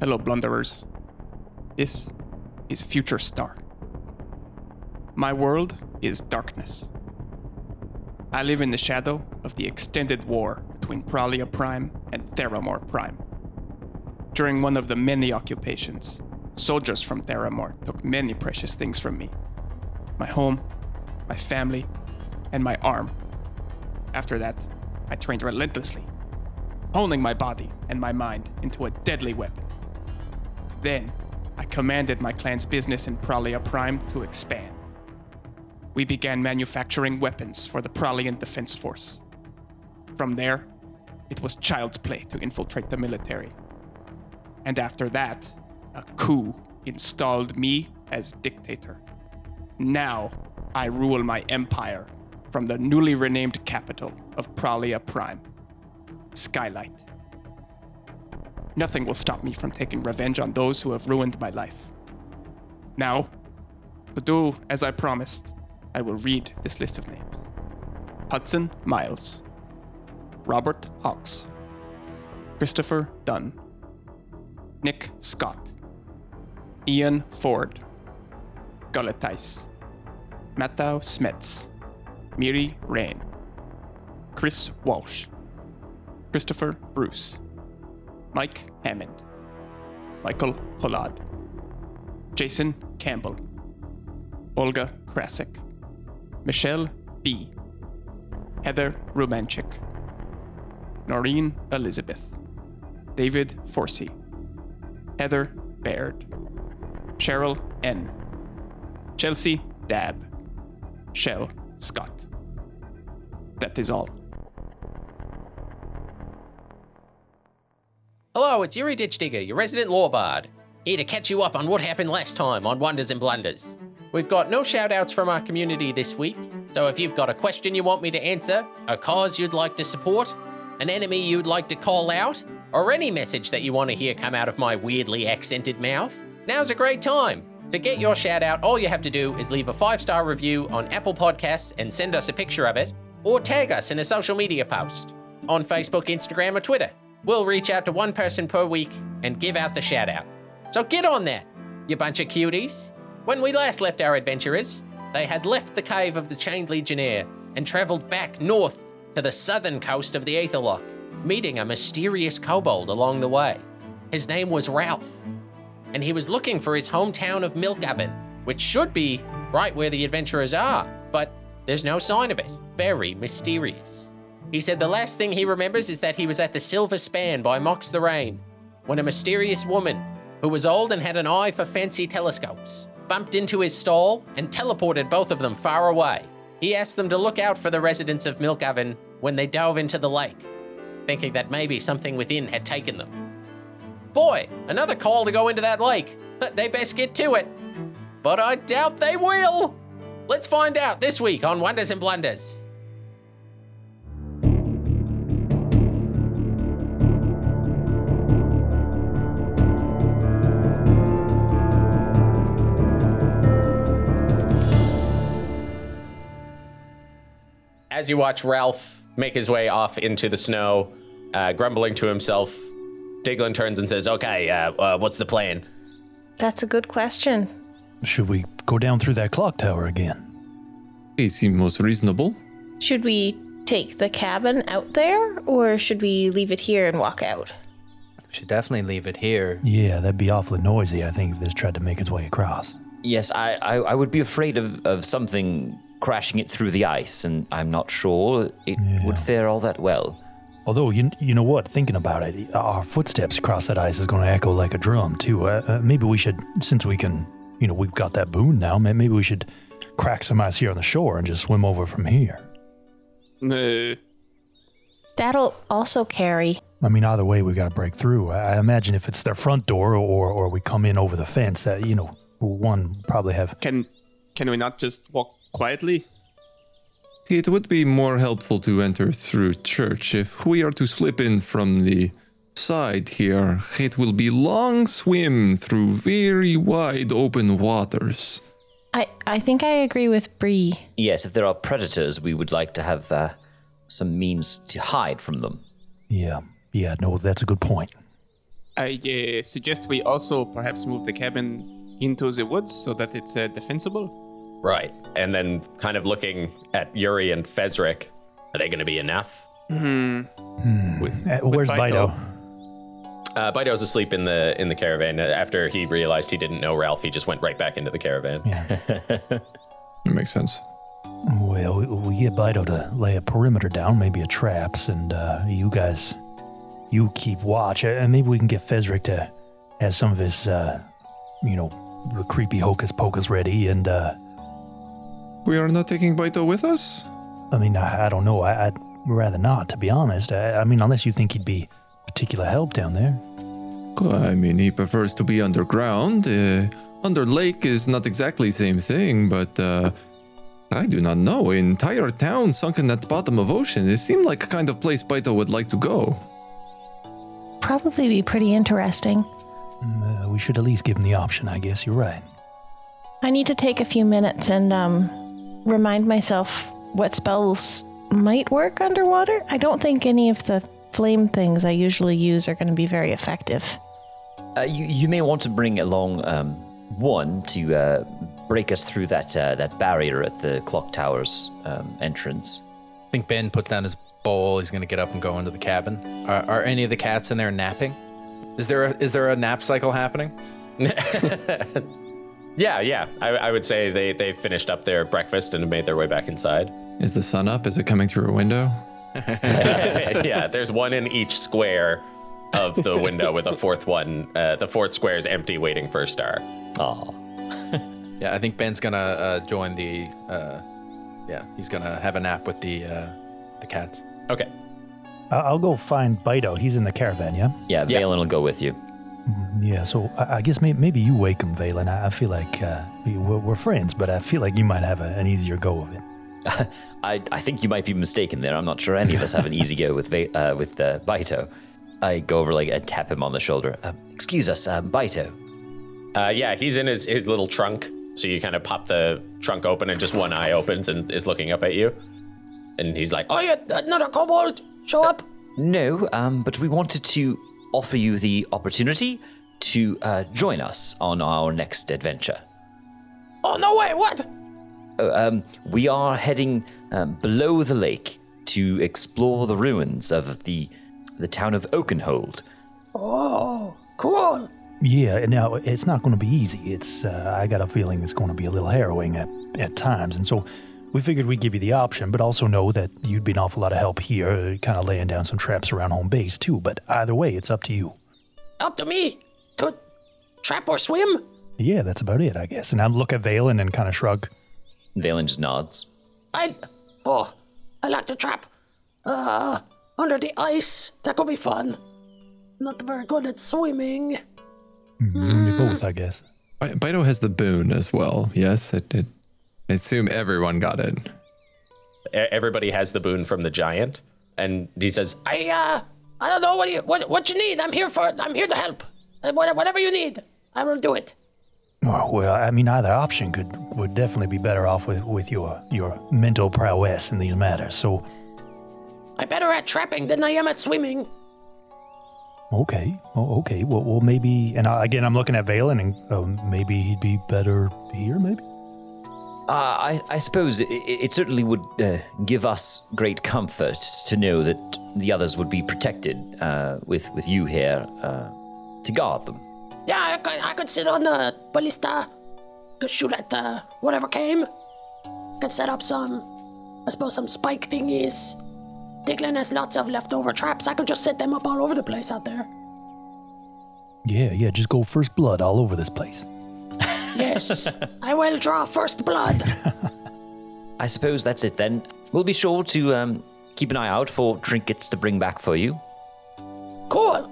Hello, blunderers. This is Future Star. My world is darkness. I live in the shadow of the extended war between Pralia Prime and Theramore Prime. During one of the many occupations, soldiers from Theramore took many precious things from me. My home, my family, and my arm. After that, I trained relentlessly, honing my body and my mind into a deadly weapon. Then, I commanded my clan's business in Pralia Prime to expand. We began manufacturing weapons for the Pralian Defense Force. From there, it was child's play to infiltrate the military. And after that, a coup installed me as dictator. Now, I rule my empire from the newly renamed capital of Pralia Prime, Skylight. Nothing will stop me from taking revenge on those who have ruined my life. Now, to do as I promised, I will read this list of names. Hudson Miles, Robert Hawks, Christopher Dunn, Nick Scott, Ian Ford, Gulletais, Matthew Smets, Miri Rain, Chris Walsh, Christopher Bruce, Mike Hammond, Michael Hollad, Jason Campbell, Olga Krasik, Michelle B, Heather Rumanchik, Noreen Elizabeth, David Forsey, Heather Baird, Cheryl N, Chelsea Dab, Shell Scott. That is all. Hello, it's Yuri Ditchdigger, your resident law bard, here to catch you up on what happened last time on Wonders and Blunders. We've got no shout-outs from our community this week, so if you've got a question you want me to answer, a cause you'd like to support, an enemy you'd like to call out, or any message that you want to hear come out of my weirdly accented mouth, now's a great time. To get your shout out, all you have to do is leave a 5-star review on Apple Podcasts and send us a picture of it, or tag us in a social media post on Facebook, Instagram, or Twitter. We'll reach out to one person per week and give out the shout out. So get on that, you bunch of cuties. When we last left our adventurers, they had left the cave of the Chained Legionnaire and traveled back north to the southern coast of the Aetherlock, meeting a mysterious kobold along the way. His name was Ralph, and he was looking for his hometown of Milkhaven, which should be right where the adventurers are, but there's no sign of it. Very mysterious. He said the last thing he remembers is that he was at the Silver Span by Mox the Rain, when a mysterious woman, who was old and had an eye for fancy telescopes, bumped into his stall and teleported both of them far away. He asked them to look out for the residents of Milkhaven when they dove into the lake, thinking that maybe something within had taken them. Boy, another call to go into that lake. They best get to it. But I doubt they will. Let's find out this week on Wonders and Blunders. As you watch Ralph make his way off into the snow, grumbling to himself, Diglin turns and says, okay, what's the plan? That's a good question. Should we go down through that clock tower again? It seems most reasonable. Should we take the cabin out there, or should we leave it here and walk out? We should definitely leave it here. Yeah, that'd be awfully noisy, I think, if this tried to make its way across. Yes, I would be afraid of something crashing it through the ice, and I'm not sure it would fare all that well. Although, you know what, thinking about it, our footsteps across that ice is going to echo like a drum, too. Maybe we should, since we can, we've got that boon now, maybe we should crack some ice here on the shore and just swim over from here. No. That'll also carry. I mean, either way, we've got to break through. I imagine if it's their front door or we come in over the fence, that, one probably have... Can we not just walk quietly? It would be more helpful to enter through church. If we are to slip in from the side here, it will be long swim through very wide open waters. I think I agree with Bree. Yes, if there are predators, we would like to have some means to hide from them. Yeah, no, that's a good point. I suggest we also perhaps move the cabin into the woods so that it's defensible. Right. And then kind of looking at Yuri and Fezrik, are they going to be enough? Where's Bido? Bido's asleep in the caravan. After he realized he didn't know Ralph, he just went right back into the caravan. Yeah. That makes sense. Well, we get Bido to lay a perimeter down, maybe a traps, and you guys keep watch. And maybe we can get Fezrik to have some of his, creepy hocus pocus ready, and we are not taking Baito with us? I mean, I don't know. I'd rather not, to be honest. I mean, unless you think he'd be particular help down there. I mean, he prefers to be underground. Under lake is not exactly the same thing, but I do not know. Entire town sunken at the bottom of ocean. It seemed like a kind of place Baito would like to go. Probably be pretty interesting. We should at least give him the option, I guess. You're right. I need to take a few minutes and remind myself what spells might work underwater. I don't think any of the flame things I usually use are going to be very effective. You may want to bring along one to break us through that barrier at the clock tower's entrance. I think Ben puts down his bowl. He's going to get up and go into the cabin. Are any of the cats in there napping? Is there a nap cycle happening? Yeah. I would say they finished up their breakfast and made their way back inside. Is the sun up? Is it coming through a window? Yeah, there's one in each square of the window with a fourth one. The fourth square is empty, waiting for a star. Oh. Yeah, I think Ben's going to join the... he's going to have a nap with the cats. Okay. I'll go find Baito. He's in the caravan, yeah? Yeah, Vaylin will go with you. Yeah, so I guess maybe you wake him, Vaylin. I feel like we're friends, but I feel like you might have an easier go of it. I think you might be mistaken there. I'm not sure any of us have an easy go with Baito. I go over, tap him on the shoulder. Excuse us, Baito. Yeah, he's in his little trunk. So you kind of pop the trunk open and just one eye opens and is looking up at you. And he's like, "Oh, yeah, not a kobold! Show up!" No, but we wanted to offer you the opportunity to join us on our next adventure. Oh, no way, what? We are heading below the lake to explore the ruins of the town of Oakenhold. Oh, cool. Yeah, now, it's not going to be easy. It's I got a feeling it's going to be a little harrowing at times, and so... We figured we'd give you the option, but also know that you'd be an awful lot of help here, kind of laying down some traps around home base, too. But either way, it's up to you. Up to me? To trap or swim? Yeah, that's about it, I guess. And I look at Vaylin and kind of shrug. Vaylin just nods. I like to trap. Under the ice, that could be fun. Not very good at swimming. We both, I guess. Baito has the boon as well, yes? It I assume everyone got it. Everybody has the boon from the giant, and he says, "I don't know what you need. I'm here to help. Whatever you need, I will do it." Well, I mean, either option would definitely be better off with your mental prowess in these matters. So, I'm better at trapping than I am at swimming. Okay. Okay. Well, maybe. And again, I'm looking at Vaylin, and maybe he'd be better here. Maybe. I suppose it certainly would give us great comfort to know that the others would be protected with you here to guard them. Yeah, I could sit on the ballista, could shoot at whatever came, could set up some spike thingies. Diglin has lots of leftover traps. I could just set them up all over the place out there. Yeah, just go first blood all over this place. Yes, I will draw first blood. I suppose that's it then. We'll be sure to keep an eye out for trinkets to bring back for you. Cool.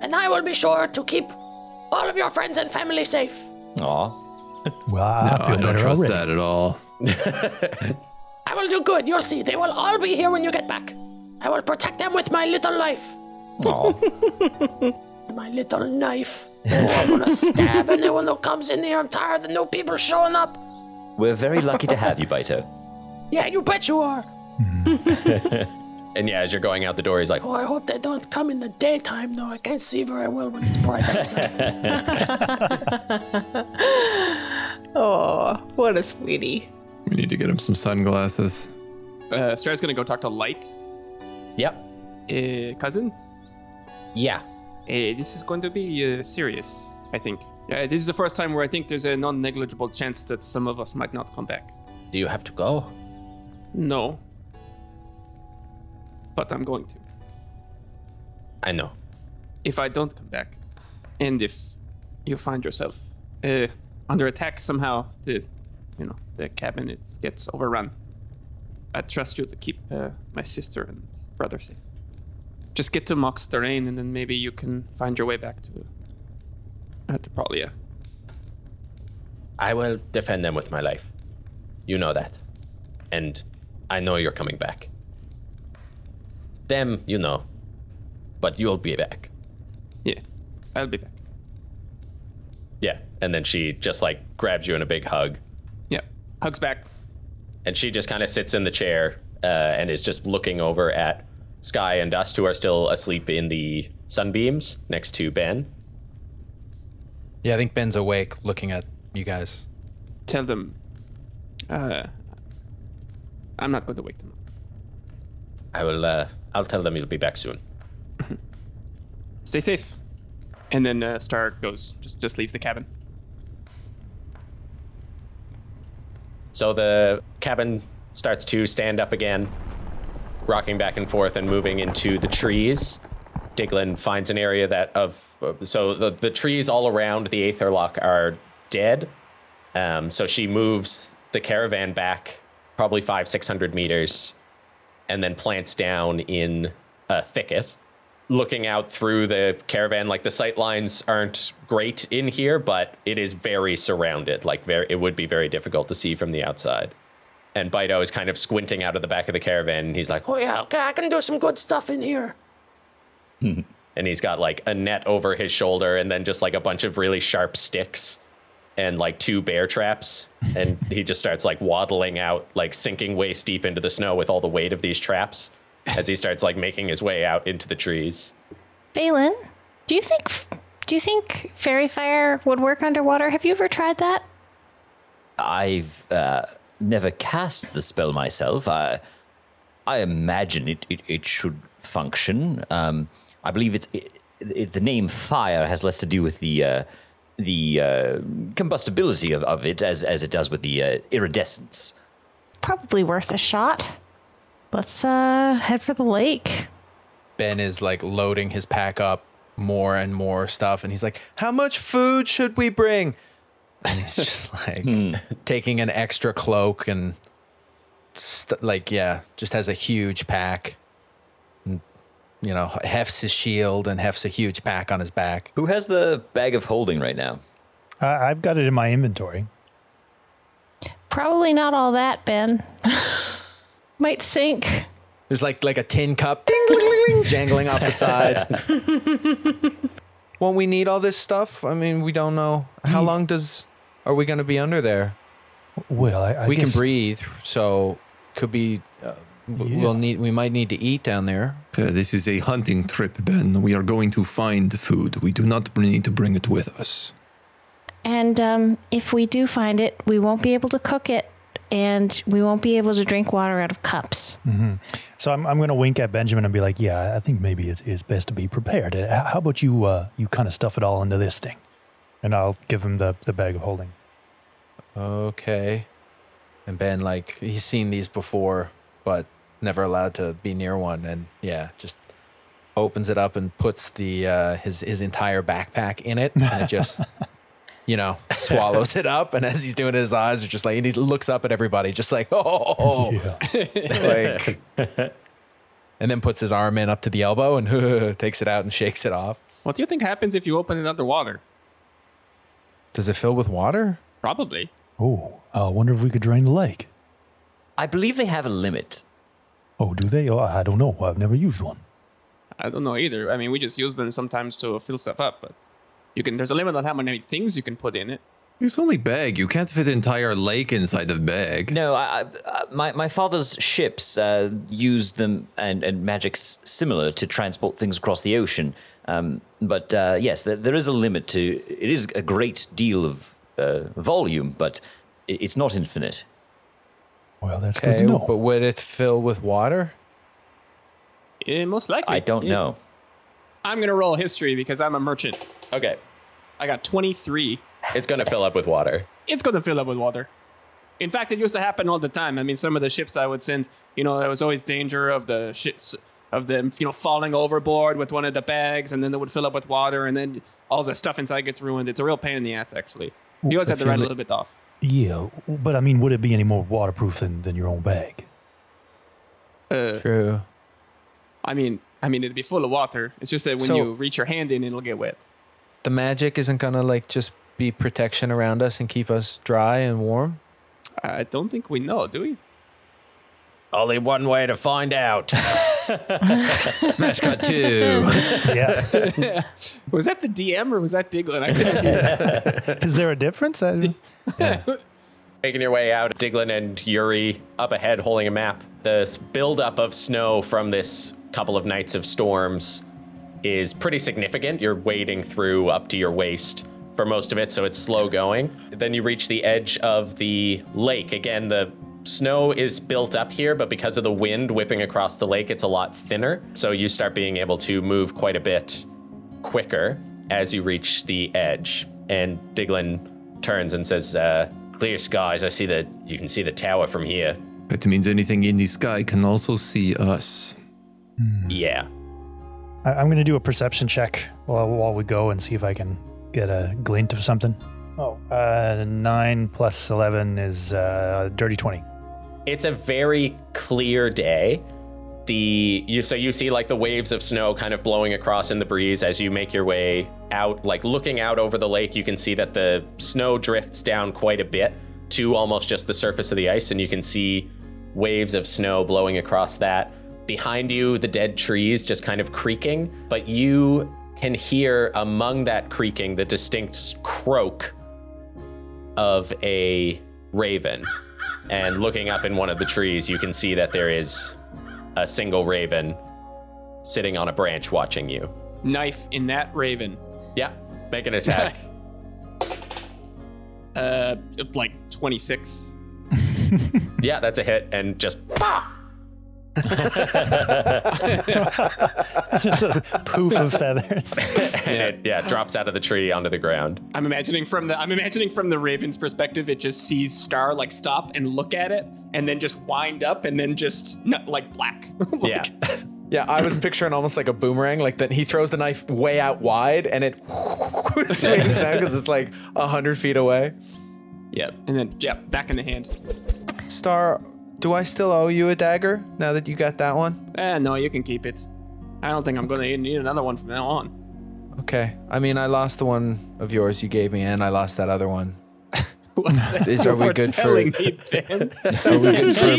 And I will be sure to keep all of your friends and family safe. Aw. Well, I don't trust that at all. I will do good. You'll see. They will all be here when you get back. I will protect them with my little life. Aw. My little knife. I'm gonna stab anyone who comes in here. I'm tired of no people showing up. We're very lucky to have you, Baito. Yeah, you bet you are. And yeah, as you're going out the door, he's like, "Oh, I hope they don't come in the daytime, though. I can't see very well when it's bright outside." Oh, what a sweetie. We need to get him some sunglasses. Star's gonna go talk to Light. Yep. Cousin? Yeah. This is going to be serious, I think. This is the first time where I think there's a non-negligible chance that some of us might not come back. Do you have to go? No. But I'm going to. I know. If I don't come back, and if you find yourself under attack somehow, the cabinet gets overrun, I trust you to keep my sister and brother safe. Just get to Mox the Rain, and then maybe you can find your way back to Pralia. I will defend them with my life. You know that. And I know you're coming back. Them, you know. But you'll be back. Yeah, I'll be back. Yeah, and then she just like grabs you in a big hug. Yeah, hugs back. And she just kind of sits in the chair and is just looking over at Sky and Dust, who are still asleep in the sunbeams next to Ben. Yeah, I think Ben's awake looking at you guys. Tell them, I'm not going to wake them up. I will, I'll tell them you'll be back soon. Stay safe. And then Star goes, just leaves the cabin. So the cabin starts to stand up again, rocking back and forth and moving into the trees. Diglin finds an area so the trees all around the Aetherlock are dead. So she moves the caravan back probably 500-600 meters and then plants down in a thicket. Looking out through the caravan, like the sight lines aren't great in here, but it is very surrounded. Like it would be very difficult to see from the outside. And Bido is kind of squinting out of the back of the caravan, and he's like, "Oh yeah, okay, I can do some good stuff in here." And he's got like a net over his shoulder and then just like a bunch of really sharp sticks and like 2 bear traps. And he just starts like waddling out, like sinking waist deep into the snow with all the weight of these traps as he starts like making his way out into the trees. Vaylin, do you think fairy fire would work underwater? Have you ever tried that? I've never cast the spell myself. I imagine it should function. I believe the name fire has less to do with the combustibility of it as it does with the iridescence. Probably worth a shot. Let's head for the lake. Ben is like loading his pack up more and more stuff, and he's like, "How much food should we bring?" And he's just like taking an extra cloak and just has a huge pack. You know, hefts his shield and hefts a huge pack on his back. Who has the bag of holding right now? I've got it in my inventory. Probably not all that, Ben. Might sink. There's like a tin cup jangling off the side. Well, we need all this stuff. I mean, we don't know. How long are we going to be under there? Well, we can breathe, so could be... We might need to eat down there. This is a hunting trip, Ben. We are going to find food. We do not need to bring it with us. And if we do find it, we won't be able to cook it, and we won't be able to drink water out of cups. Mm-hmm. So I'm going to wink at Benjamin and be like, "Yeah, I think maybe it's best to be prepared. How about you? You kind of stuff it all into this thing," and I'll give him the bag of holding. Okay. And Ben, like he's seen these before, but never allowed to be near one, and yeah, just opens it up and puts the his entire backpack in it, and it just swallows it up. And as he's doing it, his eyes are just like, and he looks up at everybody, just like, "Oh," yeah. Like, and then puts his arm in up to the elbow and takes it out and shakes it off. What do you think happens if you open it underwater? Does it fill with water? Probably. Oh, I wonder if we could drain the lake. I believe they have a limit. Oh, do they? Oh, I don't know. I've never used one. I don't know either. I mean, we just use them sometimes to fill stuff up, but there's a limit on how many things you can put in it. It's only bag. You can't fit entire lake inside of bag. No, my father's ships used them and magics similar to transport things across the ocean. But yes, there is a limit to. It is a great deal of volume, but it's not infinite. Well, that's okay, good to know. But would it fill with water? Most likely. I don't know. I'm going to roll history because I'm a merchant. Okay. I got 23. It's going to fill up with water. It's going to fill up with water. In fact, it used to happen all the time. I mean, some of the ships I would send, there was always danger of the ships, of them, falling overboard with one of the bags, and then it would fill up with water, and then all the stuff inside gets ruined. It's a real pain in the ass, actually. You always have to ride a little bit off. Yeah, but I mean, would it be any more waterproof than your own bag? True. I mean, it'd be full of water. It's just that when you reach your hand in, it'll get wet. The magic isn't going to, just be protection around us and keep us dry and warm? I don't think we know, do we? Only one way to find out. Smash Cut 2. Yeah. Was that the DM or was that Diglin? I couldn't hear that. Is there a difference? Yeah. Making your way out, Diglin and Yuri up ahead holding a map. The buildup of snow from this couple of nights of storms is pretty significant. You're wading through up to your waist for most of it, so it's slow going. Then you reach the edge of the lake. Again, the snow is built up here, but because of the wind whipping across the lake, it's a lot thinner. So you start being able to move quite a bit quicker as you reach the edge. And Diglin turns and says, clear skies, you can see the tower from here. It means anything in the sky can also see us. Yeah. I'm going to do a perception check while we go and see if I can get a glint of something. 9 plus 11 is dirty 20. It's a very clear day. So you see the waves of snow kind of blowing across in the breeze as you make your way out, looking out over the lake. You can see that the snow drifts down quite a bit to almost just the surface of the ice, and you can see waves of snow blowing across that. Behind you, the dead trees just kind of creaking, but you can hear among that creaking the distinct croak of a raven. And looking up in one of the trees, you can see that there is a single raven sitting on a branch watching you. Knife in that raven. Yeah, make an attack. 26. Yeah, that's a hit, and just bah! Just a poof of feathers. And it drops out of the tree onto the ground. I'm imagining from the raven's perspective, it just sees Star stop and look at it, and then just wind up, and then just black. Yeah, I was picturing almost like a boomerang. That he throws the knife way out wide, and it swings down because it's 100 feet away. Yep, and then back in the hand. Star. Do I still owe you a dagger now that you got that one? No, you can keep it. I don't think I'm going to need another one from now on. Okay. I mean, I lost the one of yours you gave me, and I lost that other one. Are we good for me, Ben? Are we good for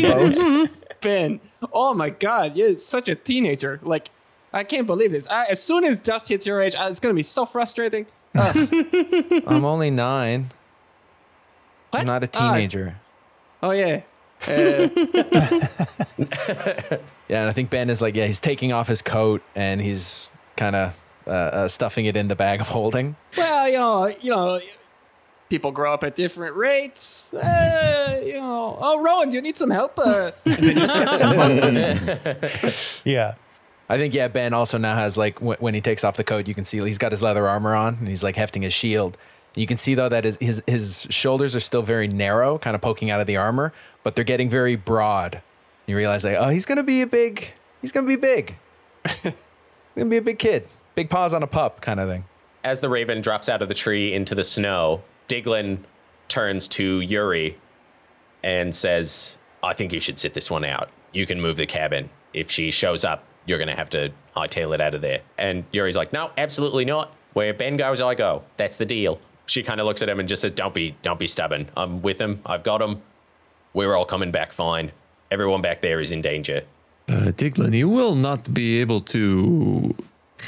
both? Ben, oh my God, you're such a teenager. I can't believe this. As soon as dust hits your age, it's going to be so frustrating. I'm only 9. What? I'm not a teenager. Oh yeah. Yeah, and I think Ben is he's taking off his coat and he's kind of stuffing it in the bag of holding. Well, people grow up at different rates. Oh, Rowan, do you need some help? And then you start Yeah. I think, Ben also now has when he takes off the coat, you can see he's got his leather armor on and he's hefting his shield. You can see, though, that his shoulders are still very narrow, kind of poking out of the armor, but they're getting very broad. You realize, he's going to be big. He's going to be a big kid. Big paws on a pup kind of thing. As the raven drops out of the tree into the snow, Diglin turns to Yuri and says, I think you should sit this one out. You can move the cabin. If she shows up, you're going to have to hightail it out of there. And Yuri's no, absolutely not. Where Ben goes, I go. That's the deal. She kind of looks at him and just says, don't be stubborn. I'm with him. I've got him. We're all coming back fine. Everyone back there is in danger. Diglin, you will not be able to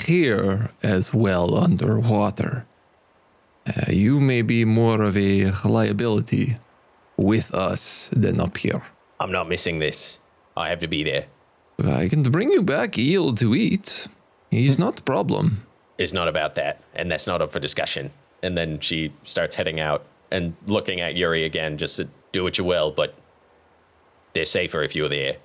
hear as well underwater. You may be more of a liability with us than up here. I'm not missing this. I have to be there. I can bring you back eel to eat. He's not a problem. It's not about that, and that's not up for discussion. And then she starts heading out and looking at Yuri again, just to do what you will, but they're safer if you're there.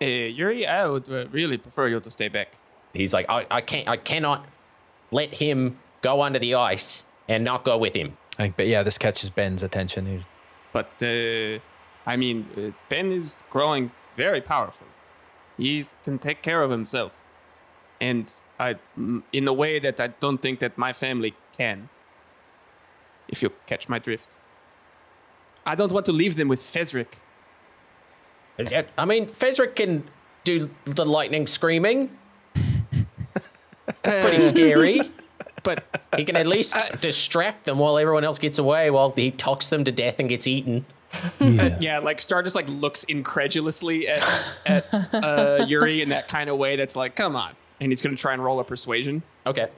Yuri, I would really prefer you to stay back. He's like, I cannot let him go under the ice and not go with him. I think, but yeah, this catches Ben's attention. But Ben is growing very powerful. He can take care of himself. And in a way that I don't think that my family can. If you catch my drift. I don't want to leave them with Fezrik. I mean, Fezrik can do the lightning screaming. Pretty scary. But he can at least distract them while everyone else gets away, while he talks them to death and gets eaten. Yeah, Star just looks incredulously at Yuri in that kind of way that's like, come on. And he's going to try and roll a persuasion. Okay.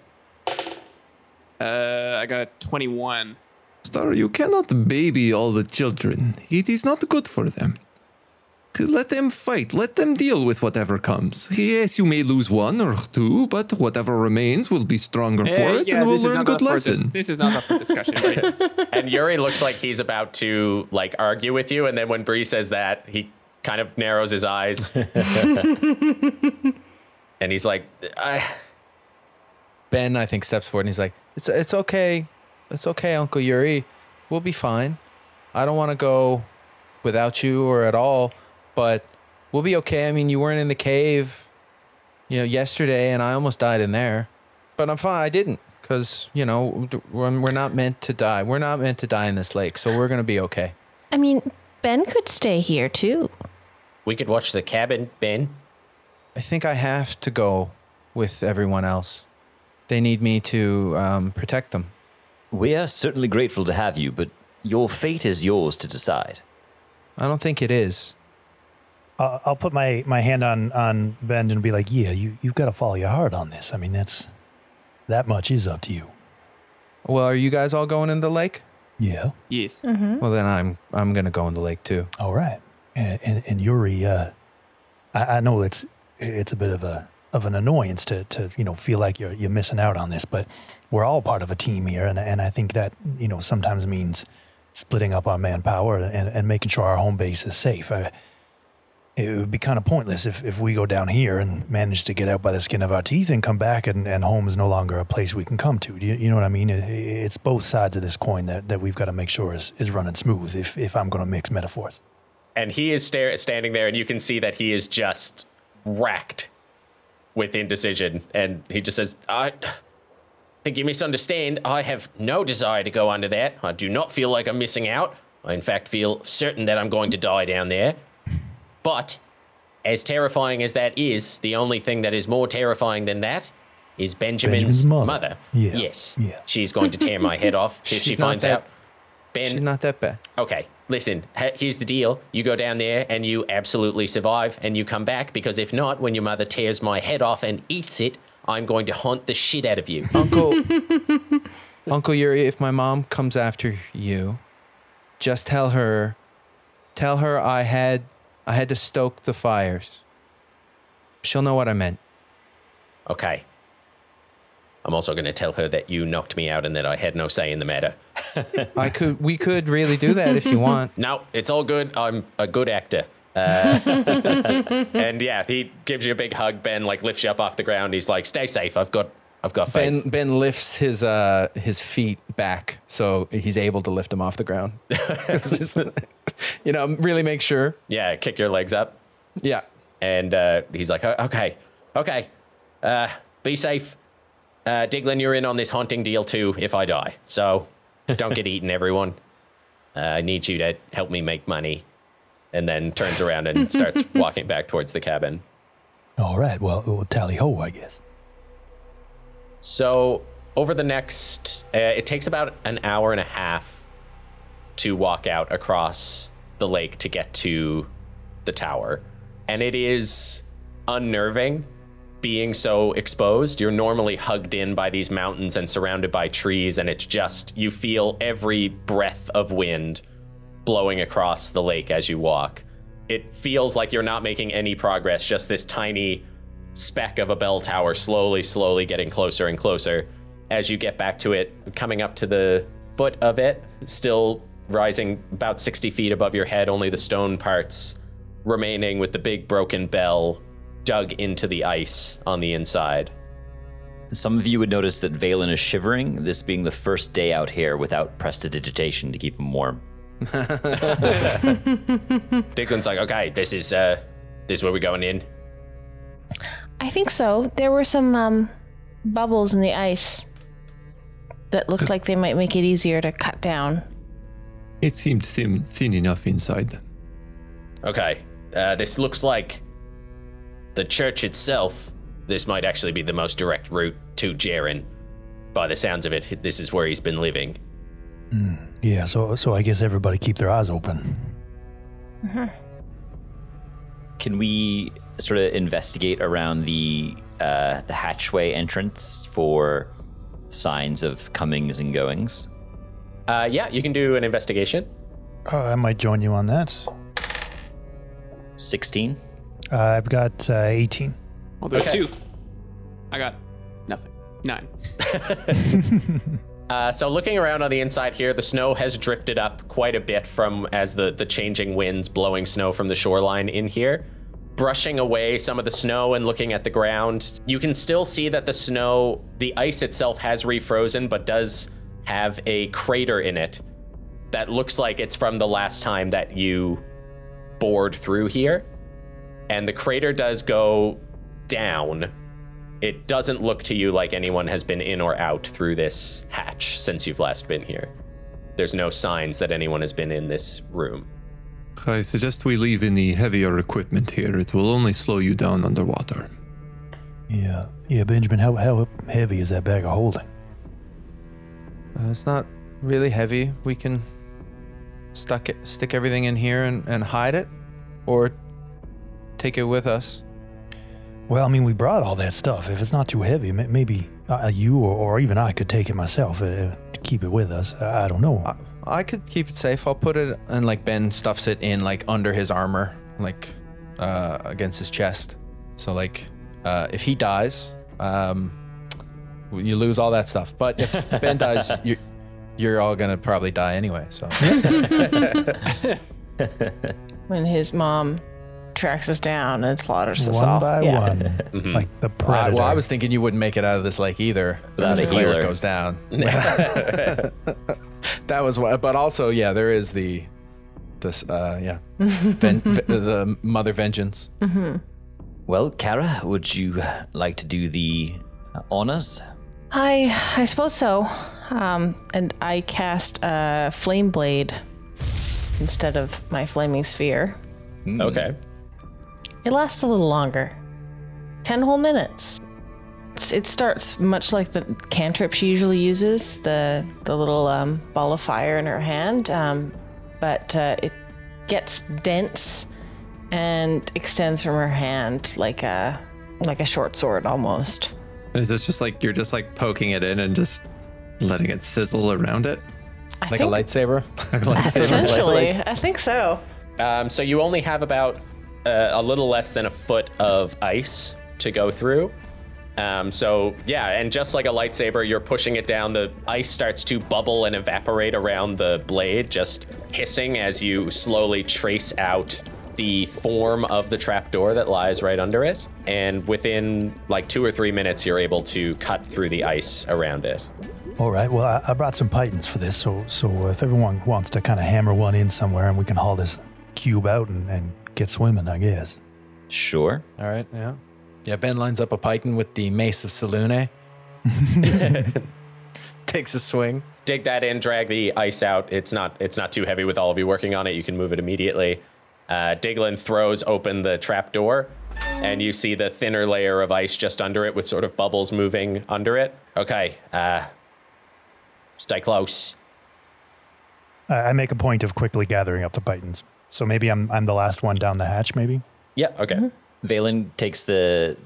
I got a 21. Star, you cannot baby all the children. It is not good for them. Let them fight. Let them deal with whatever comes. Yes, you may lose one or two, but whatever remains will be stronger for it, and we'll learn a good lesson. This is not up for discussion. Right? And Yuri looks like he's about to argue with you, and then when Bree says that, he kind of narrows his eyes, and he's like, Ben, I think, steps forward, and he's like, "It's okay, Uncle Yuri, we'll be fine. I don't want to go without you or at all." But we'll be okay. I mean, you weren't in the cave, yesterday, and I almost died in there. But I'm fine. I didn't, because we're not meant to die. We're not meant to die in this lake, so we're gonna be okay. I mean, Ben could stay here too. We could watch the cabin, Ben. I think I have to go with everyone else. They need me to protect them. We are certainly grateful to have you, but your fate is yours to decide. I don't think it is. I'll put my hand on Ben and be like, yeah, you've got to follow your heart on this. I mean, that much is up to you. Well, are you guys all going in the lake? Yeah. Yes. Mm-hmm. Well, then I'm going to go in the lake too. All right. And Yuri, I know it's a bit of an annoyance to feel like you're missing out on this, but we're all part of a team here, and I think that sometimes means splitting up our manpower and making sure our home base is safe. It would be kind of pointless if we go down here and manage to get out by the skin of our teeth and come back and home is no longer a place we can come to. You know what I mean? It's both sides of this coin that we've got to make sure is running smooth if I'm going to mix metaphors. And he is standing there, and you can see that he is just racked with indecision. And he just says, I think you misunderstand. I have no desire to go under that. I do not feel like I'm missing out. I, in fact, feel certain that I'm going to die down there. But, as terrifying as that is, the only thing that is more terrifying than that is Benjamin's mother. Yeah. Yes. Yeah. She's going to tear my head off if she finds out. Ben, she's not that bad. Okay, listen, here's the deal. You go down there and you absolutely survive and you come back, because if not, when your mother tears my head off and eats it, I'm going to haunt the shit out of you. Uncle Yuri, if my mom comes after you, just tell her I had to stoke the fires. She'll know what I meant. Okay. I'm also going to tell her that you knocked me out and that I had no say in the matter. We could really do that if you want. No, it's all good. I'm a good actor. And yeah, he gives you a big hug. Ben lifts you up off the ground. He's like, "Stay safe. I've got faith." Ben lifts his feet back so he's able to lift him off the ground. Really make sure. Yeah, kick your legs up. Yeah. And he's like, okay. Be safe. Diglin, you're in on this haunting deal too if I die. So don't get eaten, everyone. I need you to help me make money. And then turns around and starts walking back towards the cabin. All right. Well, tally-ho, I guess. So over the next, it takes about an hour and a half to walk out across the lake to get to the tower. And it is unnerving being so exposed. You're normally hugged in by these mountains and surrounded by trees, and it's just, you feel every breath of wind blowing across the lake as you walk. It feels like you're not making any progress, just this tiny speck of a bell tower slowly, slowly getting closer and closer. As you get back to it, coming up to the foot of it, still rising about 60 feet above your head, only the stone parts remaining with the big broken bell dug into the ice on the inside. Some of you would notice that Vaylin is shivering, this being the first day out here without prestidigitation to keep him warm. Diglin's like, okay, this is where we're going in. I think so. There were some bubbles in the ice that looked like they might make it easier to cut down. It seemed thin enough inside. Okay, this looks like the church itself. This might actually be the most direct route to Jaren. By the sounds of it, this is where he's been living. Yeah, so I guess everybody keep their eyes open. Uh-huh. Can we sort of investigate around the hatchway entrance for signs of comings and goings? Yeah, you can do an investigation. I might join you on that. 16. I've got 18. I'll do okay. 2. I got nothing. 9. So looking around on the inside here, the snow has drifted up quite a bit from as the changing winds blowing snow from the shoreline in here, brushing away some of the snow and looking at the ground. You can still see that the snow, the ice itself has refrozen, but does have a crater in it that looks like it's from the last time that you bored through here. And the crater does go down. It doesn't look to you like anyone has been in or out through this hatch since you've last been here. There's no signs that anyone has been in this room. I suggest we leave any heavier equipment here. It will only slow you down underwater. Yeah, Benjamin, how heavy is that bag of holding? It's not really heavy. We can stick everything in here and hide it, or take it with us. Well, I mean, we brought all that stuff. If it's not too heavy, maybe you or even I could take it myself to keep it with us. I don't know. I could keep it safe. I'll put it, and like Ben stuffs it in like under his armor, like against his chest. So like if he dies, you lose all that stuff. But if Ben dies, you're all gonna probably die anyway. So when his mom tracks us down and slaughters us all. One by one. Mm-hmm. Like the predator. Well, I was thinking you wouldn't make it out of this lake either. Without a healer. It goes down. That was what, but also, yeah, there is the mother vengeance. Mm-hmm. Well, Kara, would you like to do the honors? I suppose so. And I cast a flame blade instead of my flaming sphere. Mm. Okay. It lasts a little longer. 10 whole minutes. It starts much like the cantrip she usually uses, the little ball of fire in her hand, but it gets dense and extends from her hand like a short sword almost. Is this just like you're just like poking it in and just letting it sizzle around it? Like a lightsaber? Like a lightsaber? Essentially, I think so. So you only have about a little less than a foot of ice to go through. So yeah, and just like a lightsaber, you're pushing it down. The ice starts to bubble and evaporate around the blade, just hissing as you slowly trace out the form of the trapdoor that lies right under it. And within like 2 or 3 minutes, you're able to cut through the ice around it. All right, well, I brought some pythons for this. So if everyone wants to kind of hammer one in somewhere and we can haul this cube out and get swimming, I guess. Sure. All right, yeah. Yeah, Ben lines up a python with the mace of Salune. Takes a swing. Dig that in, drag the ice out. It's not too heavy with all of you working on it. You can move it immediately. Diglin throws open the trapdoor, and you see the thinner layer of ice just under it with sort of bubbles moving under it. Okay, stay close. I make a point of quickly gathering up the pythons. So maybe I'm the last one down the hatch, maybe? Yeah, okay. Mm-hmm. Vaylin takes the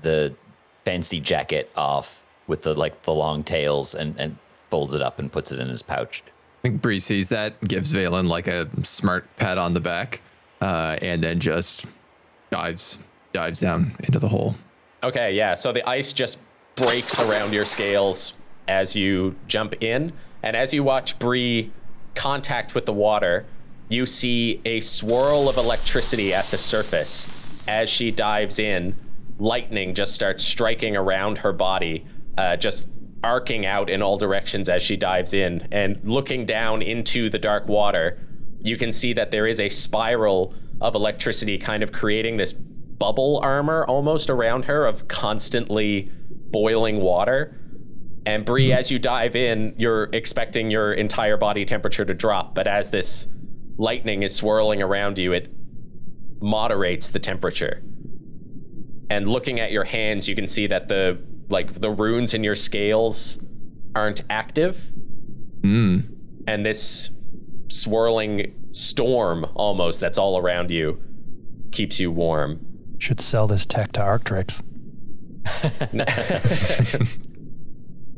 fancy jacket off with the like the long tails and folds it up and puts it in his pouch. I think Bree sees that, gives Vaylin like a smart pat on the back, and then just dives down into the hole. Okay, yeah. So the ice just breaks around your scales as you jump in, and as you watch Bree contact with the water, you see a swirl of electricity at the surface. As she dives in, lightning just starts striking around her body, just arcing out in all directions as she dives in. And looking down into the dark water, you can see that there is a spiral of electricity kind of creating this bubble armor almost around her of constantly boiling water. And Bree, as you dive in, you're expecting your entire body temperature to drop, but as this lightning is swirling around you, it moderates the temperature. And looking at your hands, you can see that the runes in your scales aren't active. And this swirling storm almost that's all around you keeps you warm. Should sell this tech to Arctrix.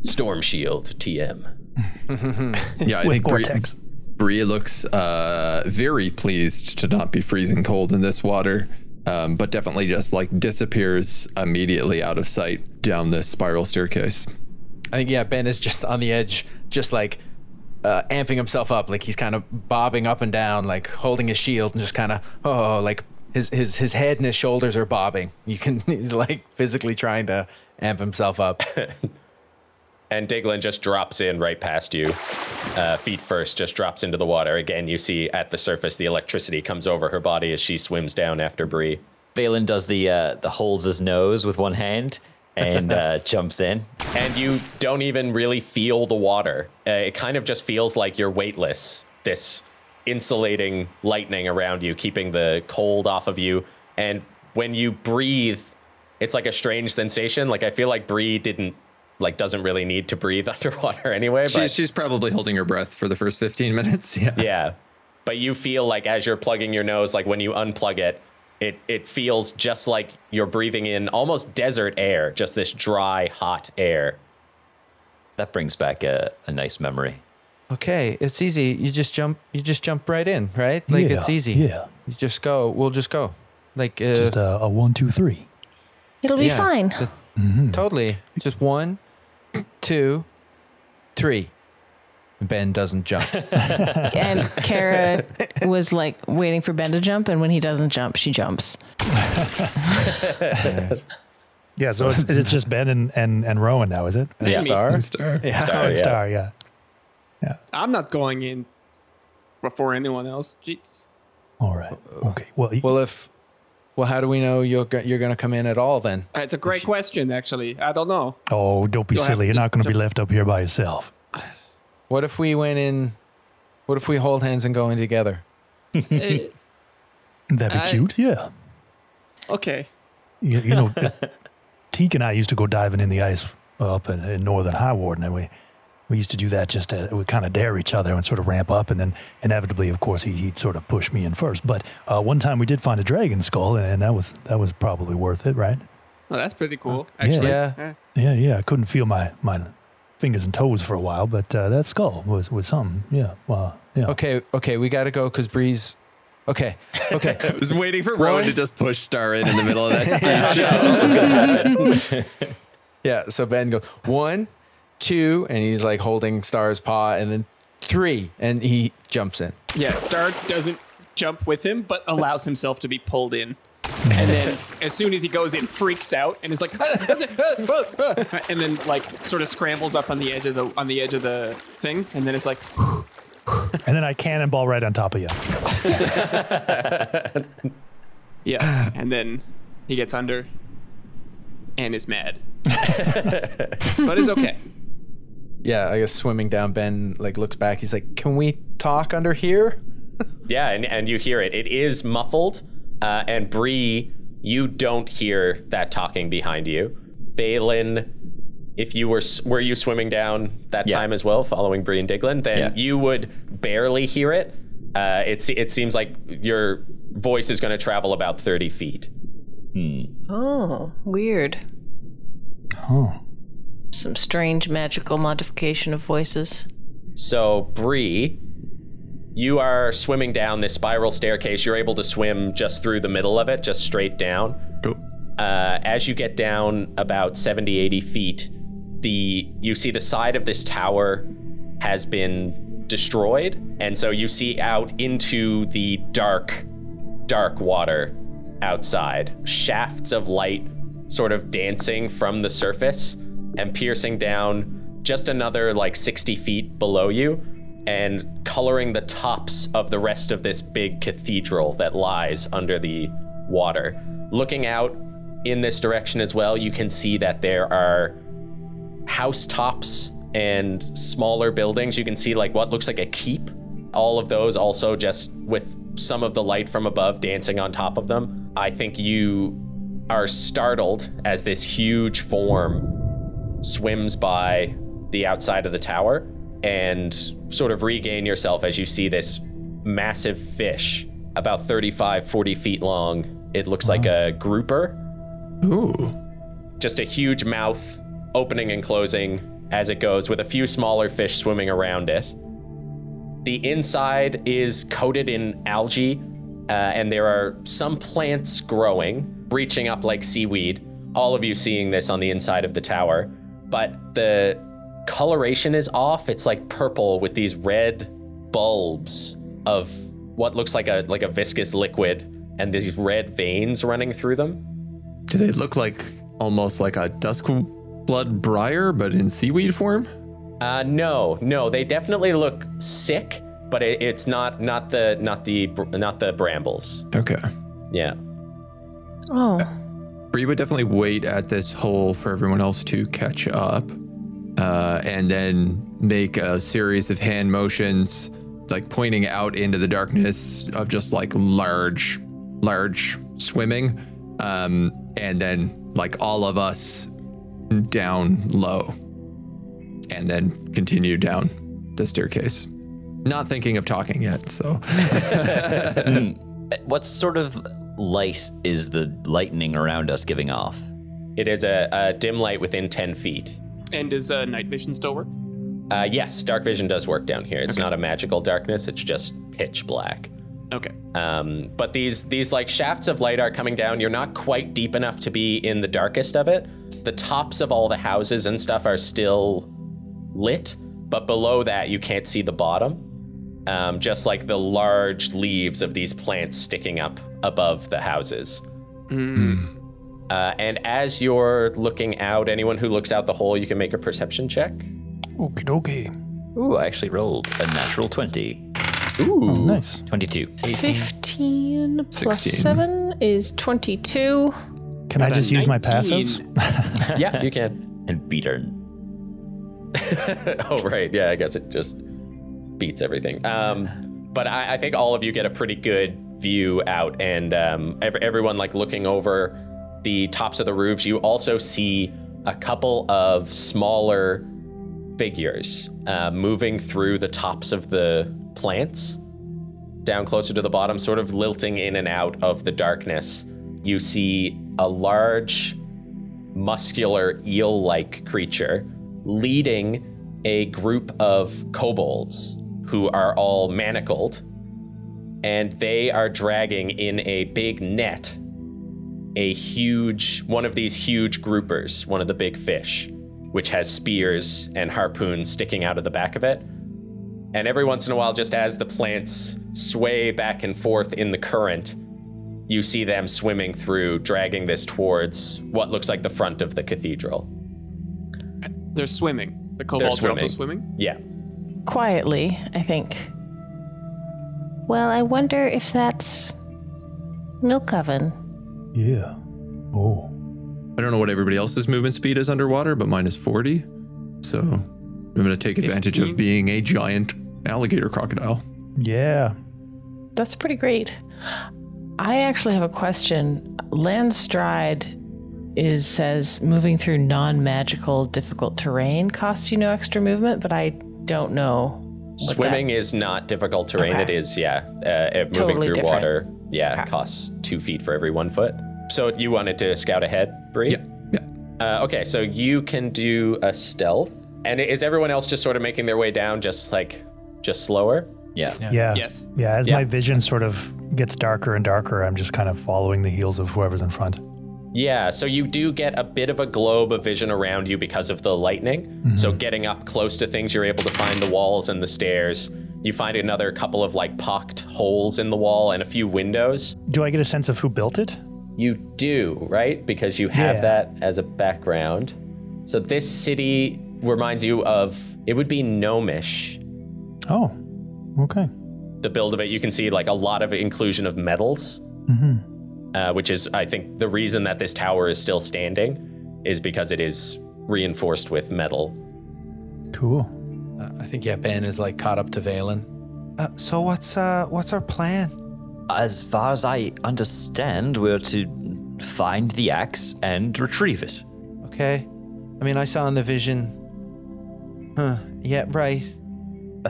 Storm shield, TM. Yeah, with Gore-Tex. Bree looks very pleased to not be freezing cold in this water, but definitely just like disappears immediately out of sight down this spiral staircase. I think, yeah, Ben is just on the edge, just like amping himself up, like he's kind of bobbing up and down, like holding his shield and just kind of, like his head and his shoulders are bobbing. He's like physically trying to amp himself up. And Diglin just drops in right past you, feet first, just drops into the water. Again, you see at the surface, the electricity comes over her body as she swims down after Bree. Vaylin does the holds his nose with one hand and jumps in. And you don't even really feel the water. It kind of just feels like you're weightless, this insulating lightning around you, keeping the cold off of you. And when you breathe, it's like a strange sensation. Like, I feel like Bree doesn't really need to breathe underwater anyway. But she's probably holding her breath for the first 15 minutes. Yeah. But you feel like as you're plugging your nose, like when you unplug it, it feels just like you're breathing in almost desert air, just this dry, hot air. That brings back a nice memory. Okay, it's easy. You just jump right in, right? Like, yeah, it's easy. Yeah. You just go. We'll just go. Like just a 1, 2, 3. It'll be fine. Totally. Just 1, 2, 3. Ben doesn't jump. And Kara was like waiting for Ben to jump, and when he doesn't jump, she jumps. Yeah, so it's just Ben and Rowan now, is it? And Star? And Star. Yeah. Star, yeah. Yeah. I'm not going in before anyone else. Jeez. All right. Okay. Well, how do we know you're going to come in at all then? It's a great question, actually. I don't know. Oh, don't be silly. You're not going to be left up here by yourself. What if we went in? What if we hold hands and go in together? That'd be cute, yeah. Okay. You know, Teak and I used to go diving in the ice up in Northern High Ward, and then we used to do that just to, we kind of dare each other and sort of ramp up, and then inevitably, of course, he'd sort of push me in first. But one time we did find a dragon skull, and that was probably worth it, right? Oh, that's pretty cool, actually. Yeah. I couldn't feel my fingers and toes for a while, but that skull was something, yeah. Yeah. Okay, we got to go because Bree's... Okay. I was waiting for Rowan to just push Star in the middle of that speech. That's what was going to happen. Yeah, so Ben goes, 1, 2, and he's like holding Star's paw, and then 3, and he jumps in. Yeah, Star doesn't jump with him, but allows himself to be pulled in. And then as soon as he goes in, freaks out and is like, and then like sort of scrambles up on the edge of the thing, and then it's like, and then I cannonball right on top of you. Yeah, and then he gets under and is mad. But it's okay. Yeah, I guess swimming down, Ben like looks back. He's like, "Can we talk under here?" Yeah, and you hear it. It is muffled. And Bree, you don't hear that talking behind you. Vaylin, if you were you swimming down that time as well, following Bree and Diglin, then you would barely hear it. It seems like your voice is going to travel about 30 feet. Oh, weird. Huh. Some strange magical modification of voices. So, Bree, you are swimming down this spiral staircase. You're able to swim just through the middle of it, just straight down. Cool. As you get down about 70, 80 feet, you see the side of this tower has been destroyed. And so you see out into the dark, dark water outside. Shafts of light sort of dancing from the surface and piercing down just another like 60 feet below you and coloring the tops of the rest of this big cathedral that lies under the water. Looking out in this direction as well, you can see that there are housetops and smaller buildings. You can see like what looks like a keep. All of those also just with some of the light from above dancing on top of them. I think you are startled as this huge form swims by the outside of the tower and sort of regain yourself as you see this massive fish, about 35, 40 feet long. It looks like a grouper. Ooh. Just a huge mouth opening and closing as it goes with a few smaller fish swimming around it. The inside is coated in algae, and there are some plants growing, reaching up like seaweed. All of you seeing this on the inside of the tower, but the coloration is off. It's like purple with these red bulbs of what looks like a viscous liquid and these red veins running through them. Do they look like almost like a dusk blood briar, but in seaweed form? No, they definitely look sick, but it's not the brambles. Okay. Yeah. Oh. Bree would definitely wait at this hole for everyone else to catch up, and then make a series of hand motions, like pointing out into the darkness of just like large swimming, and then like all of us down low, and then continue down the staircase. Not thinking of talking yet, so. What sort of light is the lightning around us giving off? It is a dim light within 10 feet. And does night vision still work? Yes, dark vision does work down here. It's okay. Not a magical darkness, it's just pitch black. Okay. But these like shafts of light are coming down. You're not quite deep enough to be in the darkest of it. The tops of all the houses and stuff are still lit, but below that you can't see the bottom. Just like the large leaves of these plants sticking up above the houses. And as you're looking out, anyone who looks out the hole, you can make a perception check. Okie dokie. Ooh, I actually rolled a natural 20. Ooh, oh, nice. 22. 15 plus 16. 7 is 22. Can I just use my passives? Yeah, you can. And beat her. Oh, right. Yeah, I guess it just beats everything. But I think all of you get a pretty good view out, and everyone like looking over the tops of the roofs. You also see a couple of smaller figures moving through the tops of the plants down closer to the bottom, sort of lilting in and out of the darkness. You see a large, muscular, eel-like creature leading a group of kobolds who are all manacled, and they are dragging in a big net one of these huge groupers, one of the big fish, which has spears and harpoons sticking out of the back of it. And every once in a while, just as the plants sway back and forth in the current, you see them swimming through, dragging this towards what looks like the front of the cathedral. They're swimming. The kobolds are also swimming? Yeah. Quietly, I think. Well, I wonder if that's Milkhaven. Yeah. Oh. I don't know what everybody else's movement speed is underwater, but mine is 40. So I'm going to take advantage of being a giant alligator crocodile. Yeah. That's pretty great. I actually have a question. Landstride says moving through non-magical difficult terrain costs you no extra movement, but I don't know. Swimming is not difficult terrain. Okay. It is, yeah. Moving through water, yeah, okay. Costs 2 feet for every 1 foot. So you wanted to scout ahead, Bree? Yeah. Okay, so you can do a stealth. And is everyone else just sort of making their way down, just slower? Yeah. Yes. Yeah, as my vision sort of gets darker and darker, I'm just kind of following the heels of whoever's in front. Yeah, so you do get a bit of a globe of vision around you because of the lightning. Mm-hmm. So getting up close to things, you're able to find the walls and the stairs. You find another couple of like pocked holes in the wall and a few windows. Do I get a sense of who built it? You do, right? Because you have that as a background. So this city reminds you of, it would be gnomish. Oh, okay. The build of it, you can see like a lot of inclusion of metals. Mm-hmm. Which is, I think, the reason that this tower is still standing is because it is reinforced with metal. Cool. I think, Ben is like caught up to Vaylin. So what's our plan? As far as I understand, we're to find the axe and retrieve it. Okay. I mean, I saw in the vision. Yeah, right.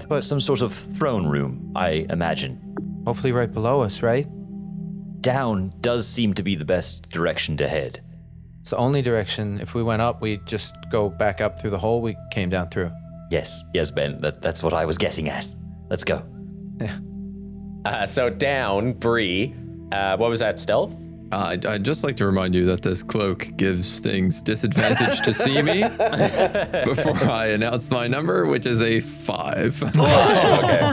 But some sort of throne room, I imagine. Hopefully right below us, right? Down does seem to be the best direction to head. It's the only direction. If we went up, we'd just go back up through the hole we came down through. Yes, Ben. That's what I was getting at. Let's go. Yeah. So down, Bree. What was that, stealth? I'd just like to remind you that this cloak gives things disadvantage to see me before I announce my number, which is a 5. Okay.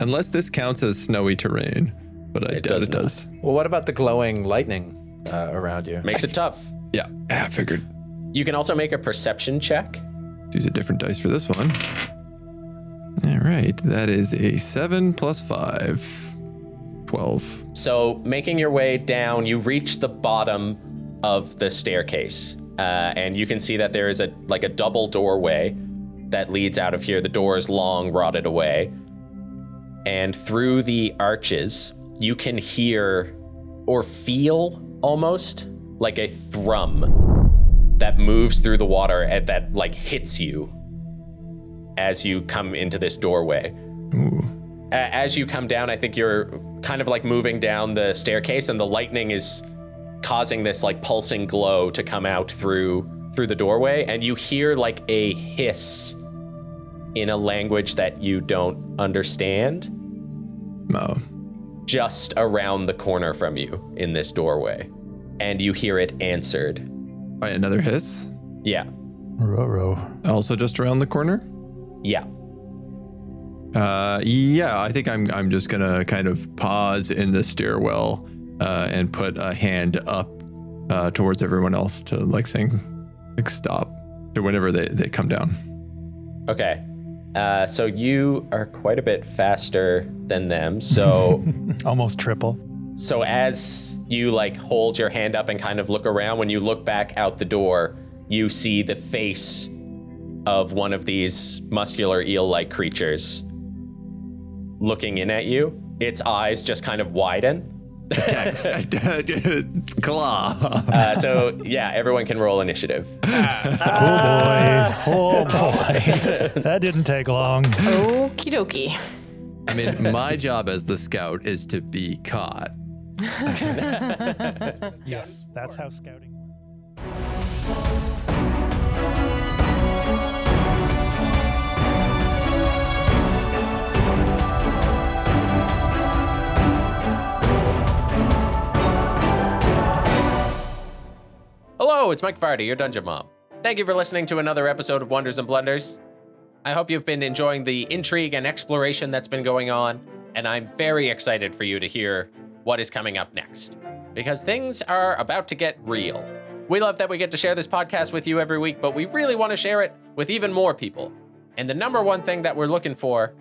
Unless this counts as snowy terrain, but I doubt it does. Well, what about the glowing lightning around you? Makes it tough. Yeah, I figured. You can also make a perception check. Let's use a different dice for this one. All right, that is a 7 plus 5, 12. So making your way down, you reach the bottom of the staircase, and you can see that there is a double doorway that leads out of here. The door is long rotted away. And through the arches, you can hear or feel almost like a thrum that moves through the water and that like hits you as you come into this doorway. Ooh. As you come down, I think you're kind of like moving down the staircase and the lightning is causing this like pulsing glow to come out through the doorway. And you hear like a hiss in a language that you don't understand. No. Just around the corner from you in this doorway. And you hear it answered. By another hiss? Yeah. Roro. Also just around the corner? Yeah. I think I'm just gonna kind of pause in the stairwell and put a hand up towards everyone else to like saying, like stop, to whenever they come down. Okay. So you are quite a bit faster than them, so... Almost triple. So as you like hold your hand up and kind of look around, when you look back out the door, you see the face of one of these muscular eel-like creatures looking in at you. Its eyes just kind of widen. Claw. Everyone can roll initiative. Oh boy. That didn't take long. Okie dokie. I mean, my job as the scout is to be caught. Yes, that's how scouting works. Hello, it's Mike Vardy, your Dungeon Mom. Thank you for listening to another episode of Wonders and Blunders. I hope you've been enjoying the intrigue and exploration that's been going on, and I'm very excited for you to hear what is coming up next, because things are about to get real. We love that we get to share this podcast with you every week, but we really want to share it with even more people. And the number one thing that we're looking for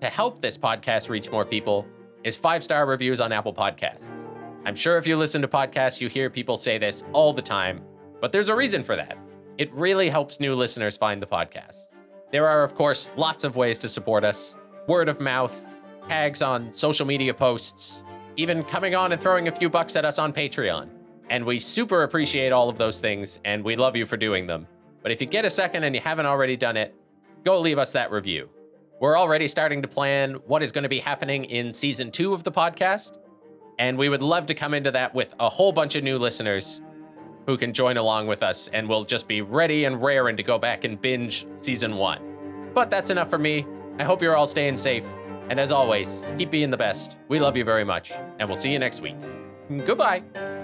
to help this podcast reach more people is 5-star reviews on Apple Podcasts. I'm sure if you listen to podcasts, you hear people say this all the time, but there's a reason for that. It really helps new listeners find the podcast. There are, of course, lots of ways to support us. Word of mouth, tags on social media posts, even coming on and throwing a few bucks at us on Patreon. And we super appreciate all of those things, and we love you for doing them. But if you get a second and you haven't already done it, go leave us that review. We're already starting to plan what is going to be happening in season 2 of the podcast. And we would love to come into that with a whole bunch of new listeners who can join along with us, and we'll just be ready and raring to go back and binge season one. But that's enough for me. I hope you're all staying safe. And as always, keep being the best. We love you very much, and we'll see you next week. Goodbye.